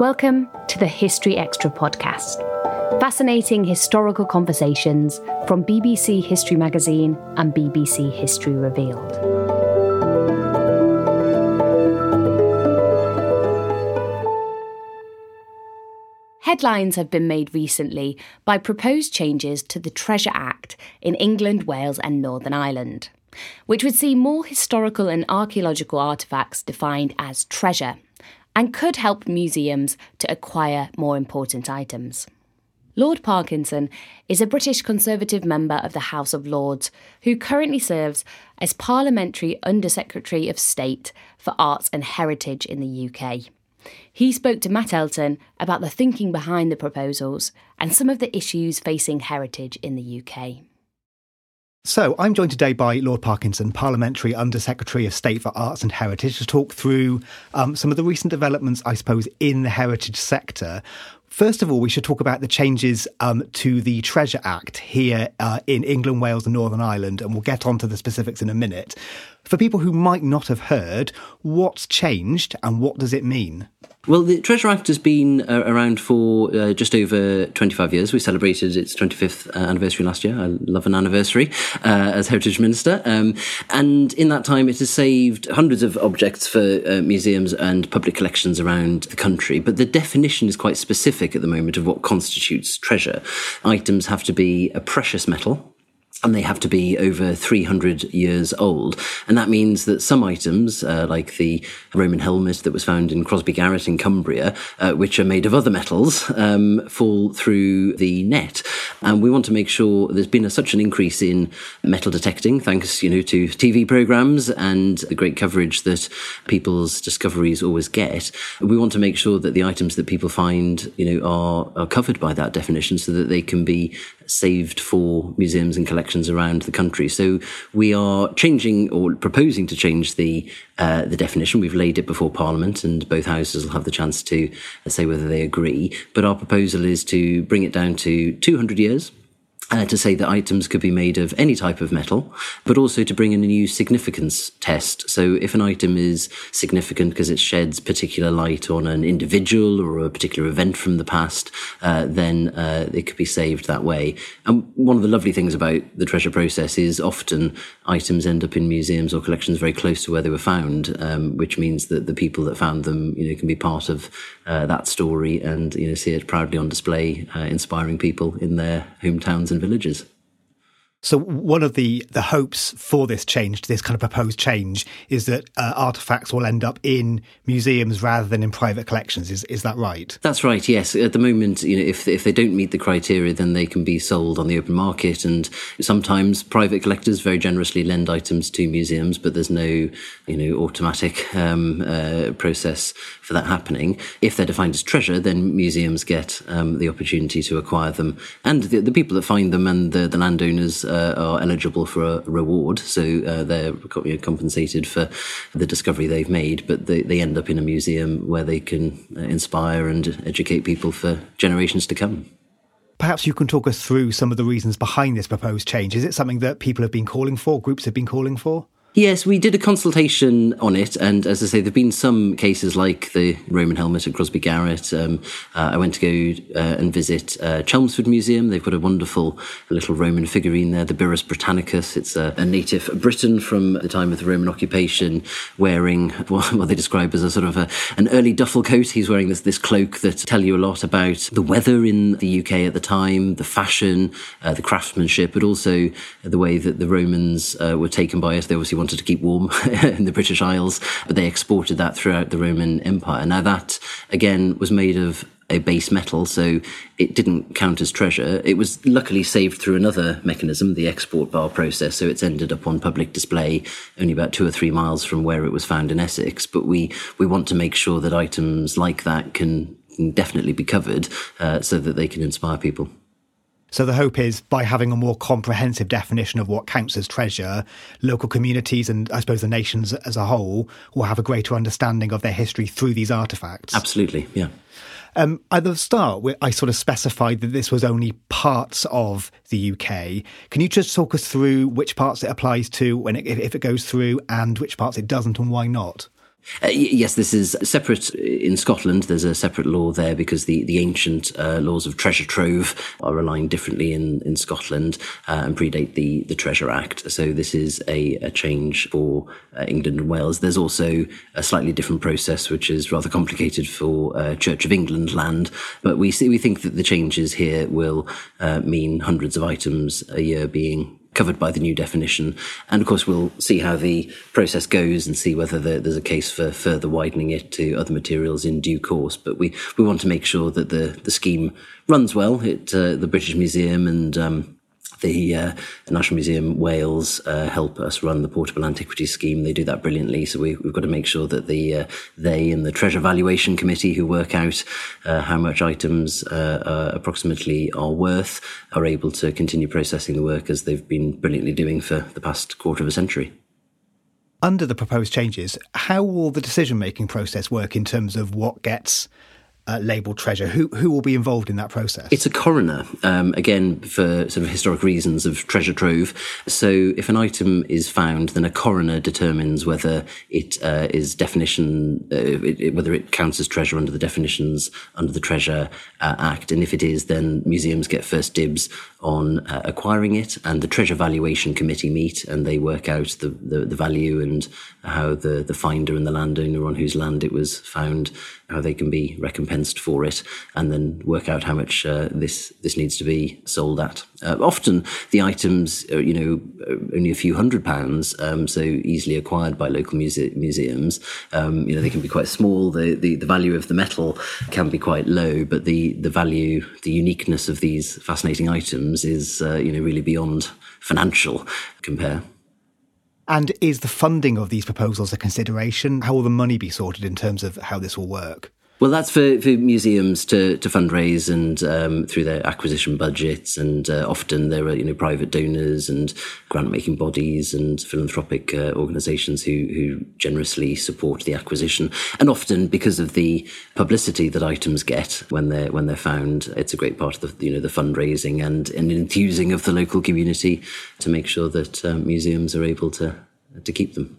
Welcome to the History Extra podcast. Fascinating historical conversations from BBC History Magazine and BBC History Revealed. Headlines have been made recently by proposed changes to the Treasure Act in England, Wales and Northern Ireland, which would see more historical and archaeological artefacts defined as treasure, and could help museums to acquire more important items. Lord Parkinson is a British Conservative member of the House of Lords who currently serves as Parliamentary Undersecretary of State for Arts and Heritage in the UK. He spoke to Matt Elton about the thinking behind the proposals and some of the issues facing heritage in the UK. So, I'm joined today by Lord Parkinson, Parliamentary Undersecretary of State for Arts and Heritage, to talk through some of the recent developments, I suppose, in the heritage sector. First of all, we should talk about the changes to the Treasure Act here in England, Wales and Northern Ireland, and we'll get on to the specifics in a minute. For people who might not have heard, what's changed and what does it mean? Well, the Treasure Act has been around for just over 25 years. We celebrated its 25th anniversary last year. I love an anniversary as Heritage Minister. And in that time, it has saved hundreds of objects for museums and public collections around the country. But the definition is quite specific at the moment of what constitutes treasure. Items have to be a precious metal, and they have to be over 300 years old. And that means that some items, like the Roman helmet that was found in Crosby Garrett in Cumbria, which are made of other metals, fall through the net. And we want to make sure there's been such an increase in metal detecting, thanks, to TV programmes and the great coverage that people's discoveries always get. We want to make sure that the items that people find, are covered by that definition so that they can be saved for museums and collections around the country. So we are changing or proposing to change the definition. We've laid it before Parliament and both houses will have the chance to say whether they agree. But our proposal is to bring it down to 200 years to say that items could be made of any type of metal, but also to bring in a new significance test. So if an item is significant because it sheds particular light on an individual or a particular event from the past, then it could be saved that way. And one of the lovely things about the treasure process is often items end up in museums or collections very close to where they were found, which means that the people that found them, can be part of that story and, see it proudly on display, inspiring people in their hometowns and villages. So one of the hopes for this change, this kind of proposed change, is that artefacts will end up in museums rather than in private collections. Is that right? That's right, yes. At the moment, if they don't meet the criteria, then they can be sold on the open market. And sometimes private collectors very generously lend items to museums, but there's no, automatic process for that happening. If they're defined as treasure, then museums get the opportunity to acquire them. And the people that find them and the landowners are eligible for a reward, so they're compensated for the discovery they've made, but they end up in a museum where they can inspire and educate people for generations to come. Perhaps you can talk us through some of the reasons behind this proposed change. Is it something that people have been calling for, groups have been calling for? Yes, we did a consultation on it, and as I say, there have been some cases like the Roman helmet at Crosby Garrett. I went to go and visit Chelmsford Museum. They've got a wonderful little Roman figurine there, the Birrus Britannicus. It's a native Briton from the time of the Roman occupation, wearing what they describe as a sort of an early duffel coat. He's wearing this cloak that tells you a lot about the weather in the UK at the time, the fashion, the craftsmanship, but also the way that the Romans were taken by it. They obviously wanted to keep warm in the British Isles, but they exported that throughout the Roman Empire. Now that, again, was made of a base metal, so it didn't count as treasure. It was luckily saved through another mechanism, the export bar process, so it's ended up on public display only about 2 or 3 miles from where it was found in Essex. But we want to make sure that items like that can definitely be covered so that they can inspire people. So the hope is, by having a more comprehensive definition of what counts as treasure, local communities and, I suppose, the nations as a whole will have a greater understanding of their history through these artefacts. Absolutely, yeah. At the start, I sort of specified that this was only parts of the UK. Can you just talk us through which parts it applies to, when if it goes through, and which parts it doesn't and why not? Yes, this is separate in Scotland. There's a separate law there because the ancient laws of treasure trove are aligned differently in Scotland and predate the Treasure Act. So this is a change for England and Wales. There's also a slightly different process, which is rather complicated for Church of England land. But we think that the changes here will mean hundreds of items a year being covered by the new definition. And of course, we'll see how the process goes and see whether there's a case for further widening it to other materials in due course. But we want to make sure that the scheme runs well. It the British Museum and the National Museum Wales help us run the Portable Antiquities Scheme. They do that brilliantly. So we've got to make sure that they and the Treasure Valuation Committee, who work out how much items approximately are worth, are able to continue processing the work as they've been brilliantly doing for the past quarter of a century. Under the proposed changes, how will the decision-making process work in terms of what gets labelled treasure? Who will be involved in that process? It's a coroner, again, for sort of historic reasons of treasure trove. So if an item is found, then a coroner determines whether it is definition, whether it counts as treasure under the definitions under the Treasure Act. And if it is, then museums get first dibs on acquiring it, and the Treasure Valuation Committee meet and they work out the value and how the finder and the landowner on whose land it was found, how they can be recompensed for it, and then work out how much this needs to be sold at. Often the items are, only a few £100, so easily acquired by local museums. They can be quite small. The value of the metal can be quite low, but the value, the uniqueness of these fascinating items is, really beyond financial compare. And is the funding of these proposals a consideration? How will the money be sorted in terms of how this will work? Well, that's for museums to fundraise and through their acquisition budgets, and often there are private donors and grant-making bodies and philanthropic organisations who generously support the acquisition. And often, because of the publicity that items get when they're found, it's a great part of the fundraising and enthusing of the local community to make sure that museums are able to keep them.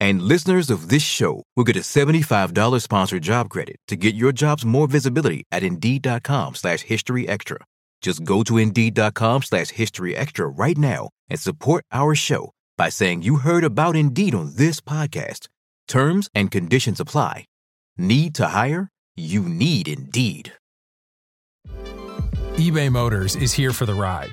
And listeners of this show will get a $75 sponsored job credit to get your jobs more visibility at Indeed.com/historyextra. Just go to Indeed.com/historyextra right now and support our show by saying you heard about Indeed on this podcast. Terms and conditions apply. Need to hire? You need Indeed. eBay Motors is here for the ride.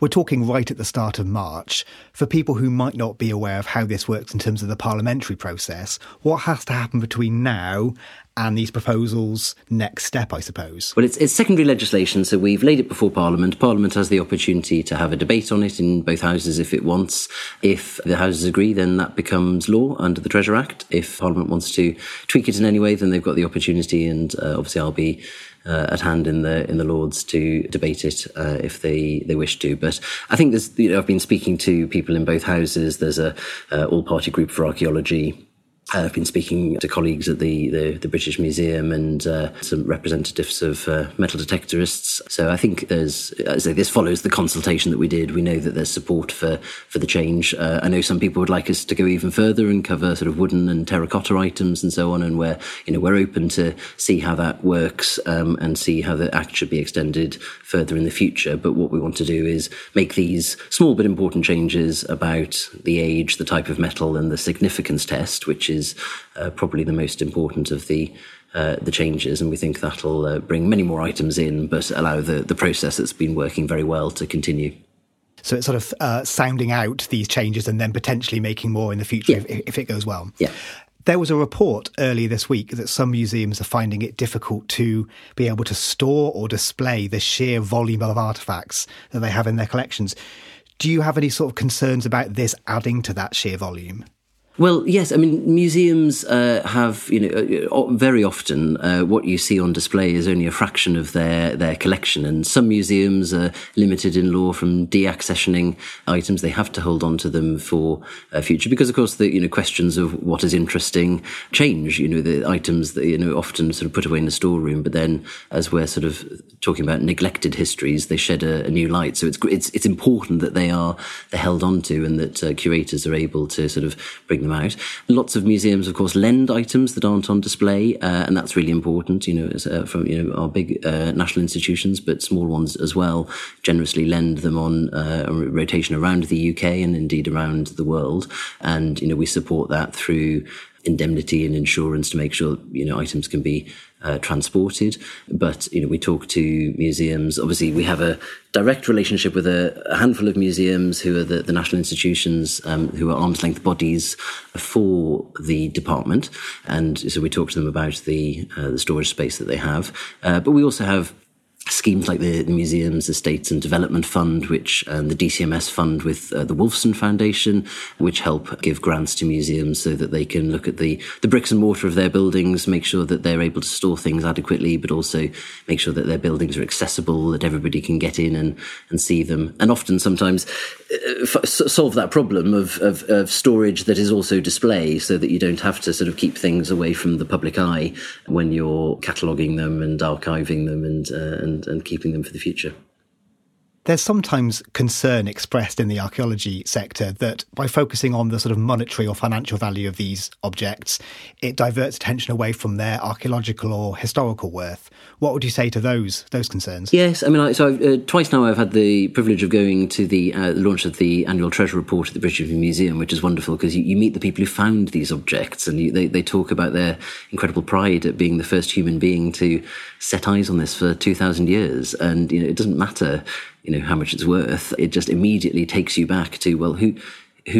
We're talking right at the start of March. For people who might not be aware of how this works in terms of the parliamentary process, what has to happen between now and these proposals' next step, I suppose? Well, it's secondary legislation, so we've laid it before Parliament. Parliament has the opportunity to have a debate on it in both houses if it wants. If the houses agree, then that becomes law under the Treasure Act. If Parliament wants to tweak it in any way, then they've got the opportunity, and obviously I'll be at hand in the Lords to debate it if they wish to. But I think there's, I've been speaking to people in both houses. There's a all-party group for archaeology. I've been speaking to colleagues at the British Museum and some representatives of metal detectorists. So I think this follows the consultation that we did. We know that there's support for the change. I know some people would like us to go even further and cover sort of wooden and terracotta items and so on. And we're open to see how that works and see how the Act should be extended further in the future. But what we want to do is make these small but important changes about the age, the type of metal, and the significance test, which is probably the most important of the changes, and we think that'll bring many more items in, but allow the process that's been working very well to continue. So it's sort of sounding out these changes and then potentially making more in the future, yeah, if it goes well. Yeah. There was a report earlier this week that some museums are finding it difficult to be able to store or display the sheer volume of artefacts that they have in their collections. Do you have any sort of concerns about this adding to that sheer volume? Well, yes. I mean, museums have, very often what you see on display is only a fraction of their collection. And some museums are limited in law from deaccessioning items. They have to hold on to them for future because, of course, the questions of what is interesting change. The items that often sort of put away in the storeroom, but then as we're sort of talking about neglected histories, they shed a new light. So it's important that they're held on to, and that curators are able to sort of bring them out. Lots of museums, of course, lend items that aren't on display, and that's really important, from our big national institutions, but small ones as well, generously lend them on rotation around the UK and indeed around the world. And, we support that through indemnity and insurance to make sure, you know, items can be transported. But, you know, we talk to museums. Obviously, we have a direct relationship with a handful of museums who are the national institutions, who are arm's length bodies for the department. And so we talk to them about the storage space that they have. But we also have schemes like the Museums, Estates and Development Fund, which the DCMS Fund with the Wolfson Foundation, which help give grants to museums so that they can look at the bricks and mortar of their buildings, make sure that they're able to store things adequately, but also make sure that their buildings are accessible, that everybody can get in and see them. And often sometimes solve that problem of storage that is also display, so that you don't have to sort of keep things away from the public eye when you're cataloguing them and archiving them and keeping them for the future. There's sometimes concern expressed in the archaeology sector that by focusing on the sort of monetary or financial value of these objects, it diverts attention away from their archaeological or historical worth. What would you say to those concerns? Yes, I mean, twice now I've had the privilege of going to the launch of the annual treasure report at the British Museum, which is wonderful because you meet the people who found these objects, and they talk about their incredible pride at being the first human being to set eyes on this for 2,000 years. And, you know, it doesn't matter, you know, how much it's worth. It just immediately takes you back to, well, who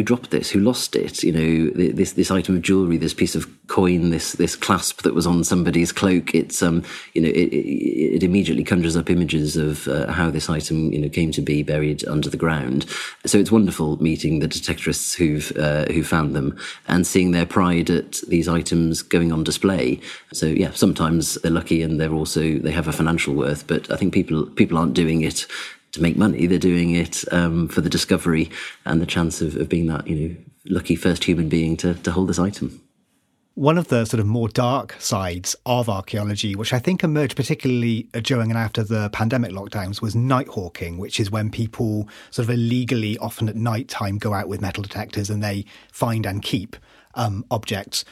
dropped this, who lost it, you know, this item of jewellery, this piece of coin, this clasp that was on somebody's cloak. It's, you know, it immediately conjures up images of how this item, you know, came to be buried under the ground. So it's wonderful meeting the detectorists who found them and seeing their pride at these items going on display. So yeah, sometimes they're lucky and they have a financial worth, but I think people aren't doing it to make money. They're doing it for the discovery and the chance of being that, you know, lucky first human being to hold this item. One of the sort of more dark sides of archaeology, which I think emerged particularly during and after the pandemic lockdowns, was night hawking, which is when people sort of illegally, often at night time, go out with metal detectors and they find and keep objects.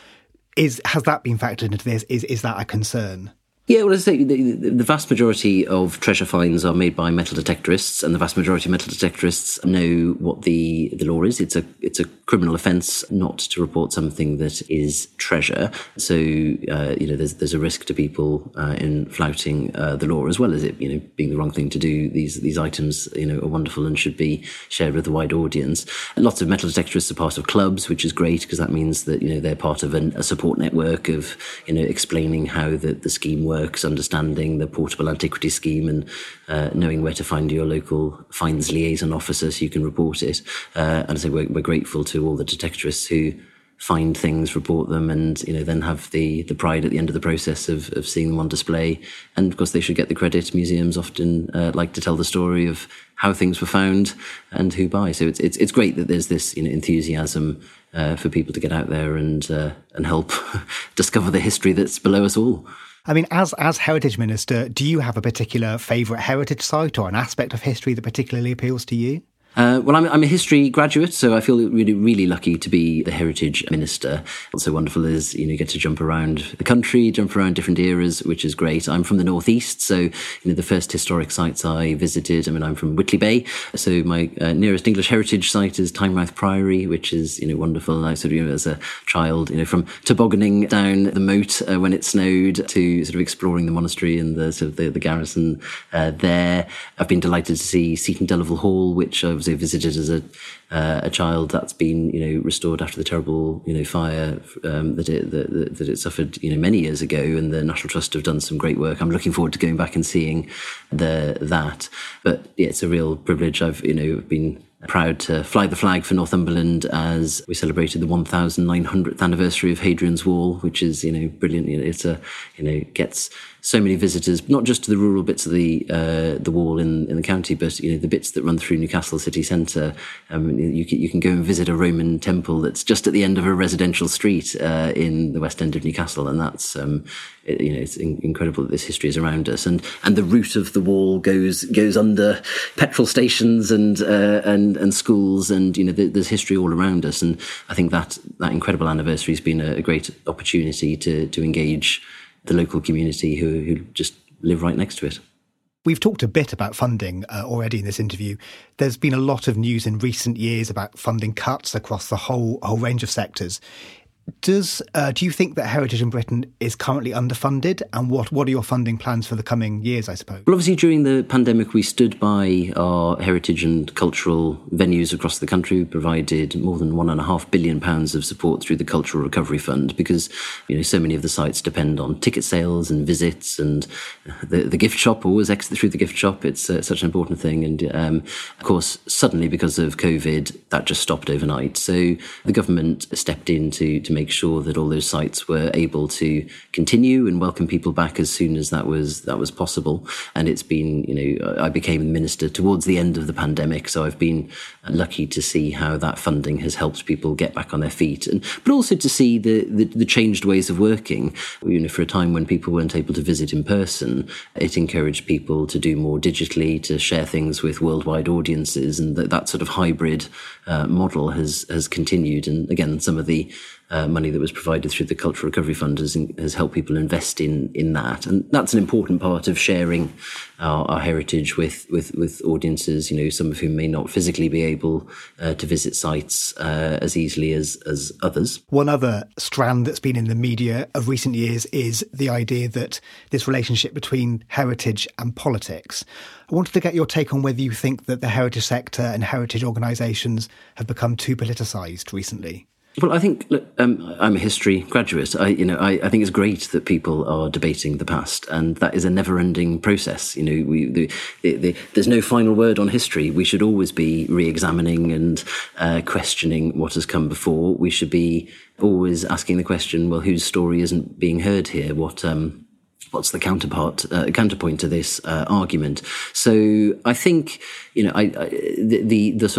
Has that been factored into this? Is that a concern? Yeah, well, as I say, the vast majority of treasure finds are made by metal detectorists, and the vast majority of metal detectorists know what the law is. It's a criminal offence not to report something that is treasure. So, you know, there's a risk to people in flouting the law, as well as it, you know, being the wrong thing to do. These items, you know, are wonderful and should be shared with a wide audience. And lots of metal detectorists are part of clubs, which is great because that means that, you know, they're part of a support network of, you know, explaining how the scheme works. Understanding the Portable Antiquities Scheme and knowing where to find your local finds liaison officer so you can report it. And so we're grateful to all the detectorists who find things, report them, and, you know, then have the pride at the end of the process of seeing them on display. And of course, they should get the credit. Museums often like to tell the story of how things were found and who by. So it's great that there's this, you know, enthusiasm for people to get out there and help discover the history that's below us all. I mean, as Heritage Minister, do you have a particular favourite heritage site or an aspect of history that particularly appeals to you? Well, I'm a history graduate, so I feel really, really lucky to be the Heritage Minister. What's so wonderful is, you know, you get to jump around the country, jump around different eras, which is great. I'm from the northeast, so, you know, the first historic sites I visited, I mean, I'm from Whitley Bay, so my nearest English heritage site is Tynemouth Priory, which is, you know, wonderful. And I sort of, you know, as a child, you know, from tobogganing down the moat when it snowed to sort of exploring the monastery and the sort of the garrison there. I've been delighted to see Seton Delaval Hall, which I've visited as a child. That's been, you know, restored after the terrible, you know, fire that it suffered, you know, many years ago, and the National Trust have done some great work. I'm looking forward to going back and seeing that. But yeah, it's a real privilege. I've, you know, been proud to fly the flag for Northumberland as we celebrated the 1900th anniversary of Hadrian's Wall, which is, you know, brilliant. It's a, you know, gets so many visitors, not just to the rural bits of the wall in the county, but, you know, the bits that run through Newcastle city centre. You can go and visit a Roman temple that's just at the end of a residential street in the West End of Newcastle, and that's you know, it's incredible that this history is around us, and the root of the wall goes under petrol stations and schools, and, you know, there's history all around us, and I think that incredible anniversary has been a great opportunity to engage the local community who just live right next to it. We've talked a bit about funding already in this interview. There's been a lot of news in recent years about funding cuts across the whole range of sectors. Do you think that heritage in Britain is currently underfunded? And what are your funding plans for the coming years, I suppose? Well, obviously, during the pandemic, we stood by our heritage and cultural venues across the country. We provided more than £1.5 billion of support through the Cultural Recovery Fund because, you know, so many of the sites depend on ticket sales and visits, and the gift shop, always exit through the gift shop. It's such an important thing. And, of course, suddenly because of COVID, that just stopped overnight. So the government stepped in to make sure that all those sites were able to continue and welcome people back as soon as that was possible. And it's been, you know, I became minister towards the end of the pandemic, so I've been lucky to see how that funding has helped people get back on their feet, and but also to see the changed ways of working. You know, for a time when people weren't able to visit in person, it encouraged people to do more digitally, to share things with worldwide audiences, and that sort of hybrid model has continued. And again, some of the money that was provided through the Cultural Recovery Fund has helped people invest in that. And that's an important part of sharing our heritage with audiences, you know, some of whom may not physically be able to visit sites as easily as others. One other strand that's been in the media of recent years is the idea that this relationship between heritage and politics. I wanted to get your take on whether you think that the heritage sector and heritage organisations have become too politicised recently. Well, I think, look, I'm a history graduate. I think it's great that people are debating the past, and that is a never-ending process. You know, there's no final word on history. We should always be re-examining and questioning what has come before. We should be always asking the question, well, whose story isn't being heard here? What's the counterpoint to this argument? So I think, you know,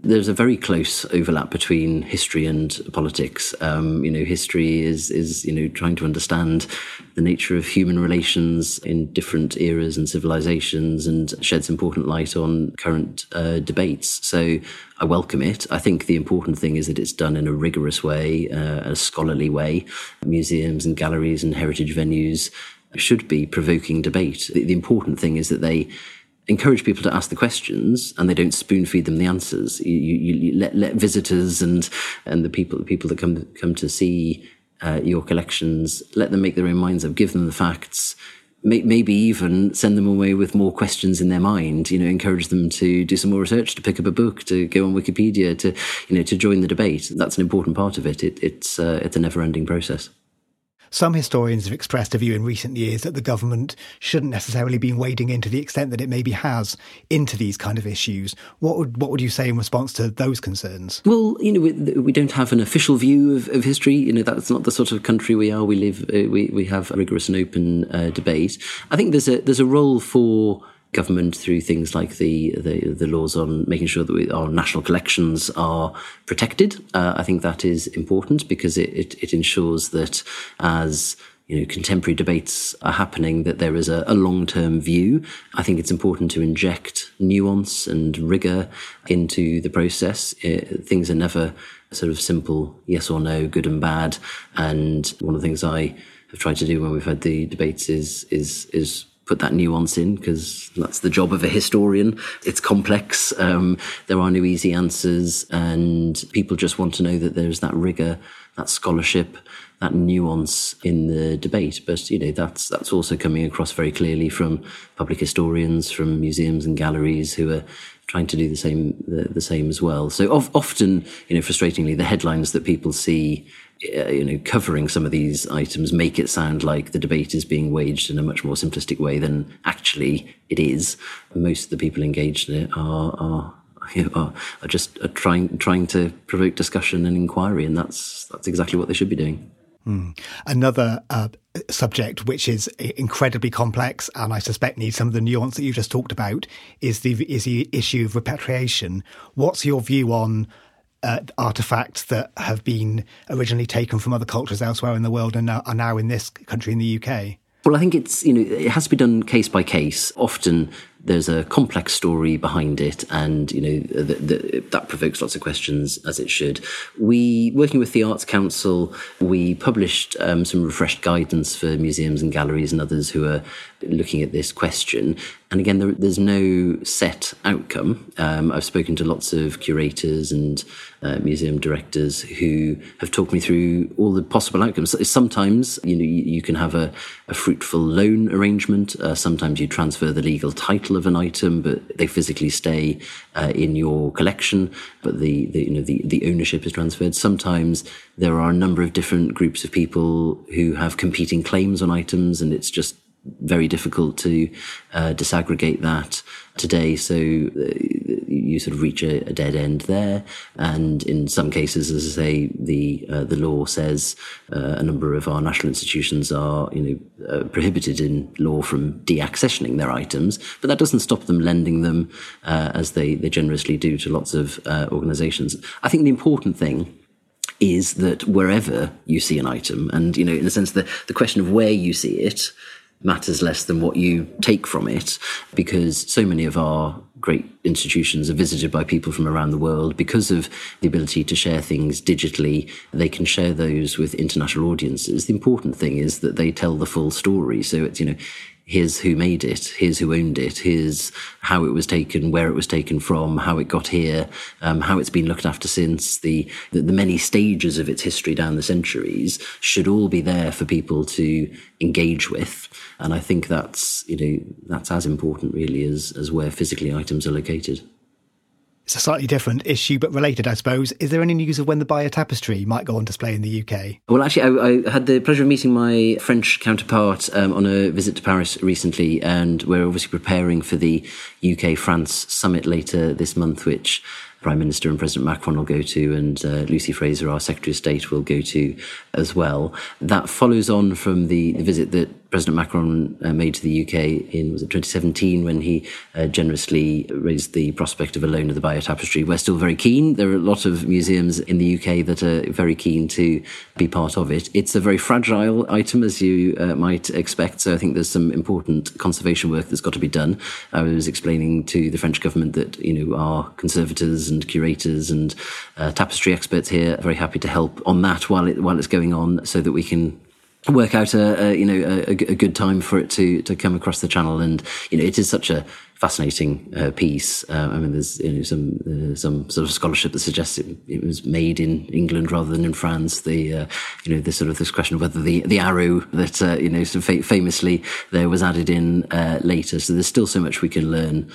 there's a very close overlap between history and politics. You know, history is you know, trying to understand the nature of human relations in different eras and civilizations, and sheds important light on current debates. So I welcome it. I think the important thing is that it's done in a rigorous way, a scholarly way. Museums and galleries and heritage venues should be provoking debate. The important thing is that they encourage people to ask the questions, and they don't spoon feed them the answers. You let visitors and the people that come to see your collections, let them make their own minds up, give them the facts, maybe even send them away with more questions in their mind. You know, encourage them to do some more research, to pick up a book, to go on Wikipedia, to, you know, to join the debate. That's an important part of it. It's a never-ending process. Some historians have expressed a view in recent years that the government shouldn't necessarily be wading in to the extent that it maybe has into these kind of issues. What would you say in response to those concerns? Well, you know, we don't have an official view of history. You know, that's not the sort of country we are. We live. We have a rigorous and open debate. I think there's a role for government through things like the laws on making sure that our national collections are protected. I think that is important because it ensures that, as you know, contemporary debates are happening, that there is a long-term view. I think it's important to inject nuance and rigour into the process. Things are never sort of simple yes or no, good and bad. And one of the things I have tried to do when we've had the debates is put that nuance in, because that's the job of a historian. It's complex. There are no easy answers, and people just want to know that there's that rigour, that scholarship, that nuance in the debate. But, you know, that's also coming across very clearly from public historians, from museums and galleries who are trying to do the same as well. So often, you know, frustratingly, the headlines that people see, you know, covering some of these items make it sound like the debate is being waged in a much more simplistic way than actually it is. Most of the people engaged in it are just trying to provoke discussion and inquiry, and that's exactly what they should be doing. Another subject which is incredibly complex, and I suspect needs some of the nuance that you just talked about, is the issue of repatriation. What's your view on artefacts that have been originally taken from other cultures elsewhere in the world and are now in this country, in the UK? Well, I think it's, you know, it has to be done case by case. Often there's a complex story behind it, and, you know, that provokes lots of questions, as it should. We, working with the Arts Council, we published some refreshed guidance for museums and galleries and others who are looking at this question. And again, there's no set outcome. I've spoken to lots of curators and museum directors who have talked me through all the possible outcomes. Sometimes, you can have a fruitful loan arrangement. Sometimes you transfer the legal title of an item, but they physically stay in your collection, but the ownership is transferred. Sometimes there are a number of different groups of people who have competing claims on items, and it's just very difficult to disaggregate that today. So you sort of reach a dead end there. And in some cases, as I say, the law says a number of our national institutions are prohibited in law from deaccessioning their items, but that doesn't stop them lending them as they generously do to lots of organisations. I think the important thing is that wherever you see an item, and in a sense, the question of where you see it matters less than what you take from it, because so many of our great institutions are visited by people from around the world. Because of the ability to share things digitally, they can share those with international audiences. The important thing is that they tell the full story. So it's, here's who made it, here's who owned it, here's how it was taken, where it was taken from, how it got here, how it's been looked after since, the many stages of its history down the centuries should all be there for people to engage with. And I think that's as important really as where physically items are located. It's a slightly different issue, but related, I suppose. Is there any news of when the Bayeux Tapestry might go on display in the UK? Well, actually, I had the pleasure of meeting my French counterpart on a visit to Paris recently, and we're obviously preparing for the UK-France summit later this month, which Prime Minister and President Macron will go to, and Lucy Fraser, our Secretary of State, will go to as well. That follows on from the visit that President Macron made to the UK in 2017, when he generously raised the prospect of a loan of the Bayeux Tapestry. We're still very keen. There are a lot of museums in the UK that are very keen to be part of it. It's a very fragile item, as you might expect, so I think there's some important conservation work that's got to be done. I was explaining to the French government that our conservators and curators and tapestry experts here are very happy to help on that while it's going on, so that we can work out a good time for it to come across the channel. And it is such a fascinating piece. There's some sort of scholarship that suggests it was made in England rather than in France. This question of whether the arrow that famously there was added in later. So there's still so much we can learn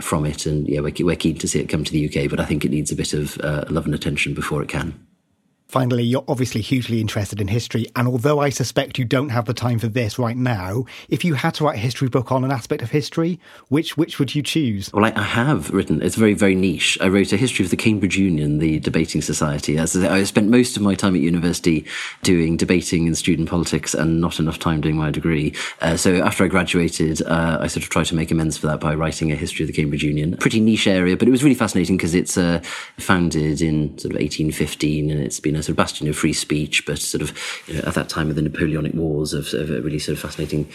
from it, and we're keen to see it come to the UK. But I think it needs a bit of love and attention before it can. Finally, you're obviously hugely interested in history, and although I suspect you don't have the time for this right now, if you had to write a history book on an aspect of history, which would you choose? Well, I have written. It's very, very niche. I wrote a history of the Cambridge Union, the debating society. As I spent most of my time at university doing debating and student politics, and not enough time doing my degree. So after I graduated, I sort of tried to make amends for that by writing a history of the Cambridge Union. Pretty niche area, but it was really fascinating because it's founded in sort of 1815, and it's been a sort of bastion of free speech, but sort of at that time of the Napoleonic Wars, of a really sort of fascinating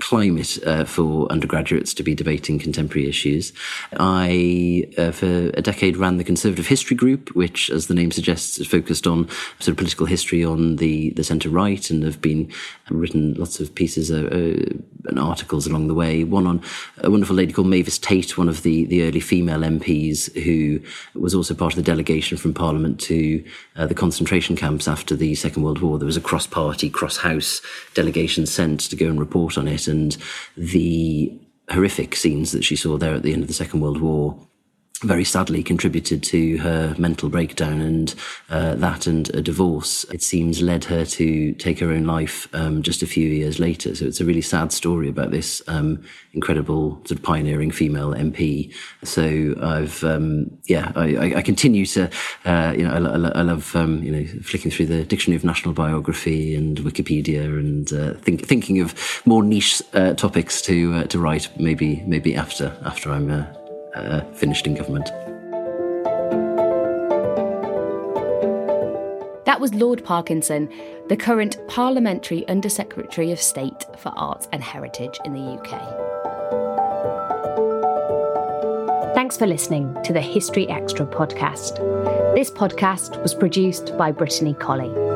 climate for undergraduates to be debating contemporary issues. I, for a decade, ran the Conservative History Group, which, as the name suggests, is focused on sort of political history on the centre-right, and have been written lots of pieces and articles along the way. One on a wonderful lady called Mavis Tate, one of the early female MPs, who was also part of the delegation from Parliament to the concentration camps after the Second World War. There was a cross-party, cross-house delegation sent to go and report on it, and the horrific scenes that she saw there at the end of the Second World War very sadly contributed to her mental breakdown, and that and a divorce, it seems, led her to take her own life just a few years later. So it's a really sad story about this incredible sort of pioneering female MP. So I've, I continue to, I love, flicking through the Dictionary of National Biography and Wikipedia, and thinking of more niche topics to write, maybe after I'm finished in government. That was Lord Parkinson, the current Parliamentary Under-Secretary of State for Arts and Heritage in the UK. Thanks for listening to the History Extra podcast. This podcast was produced by Brittany Colley.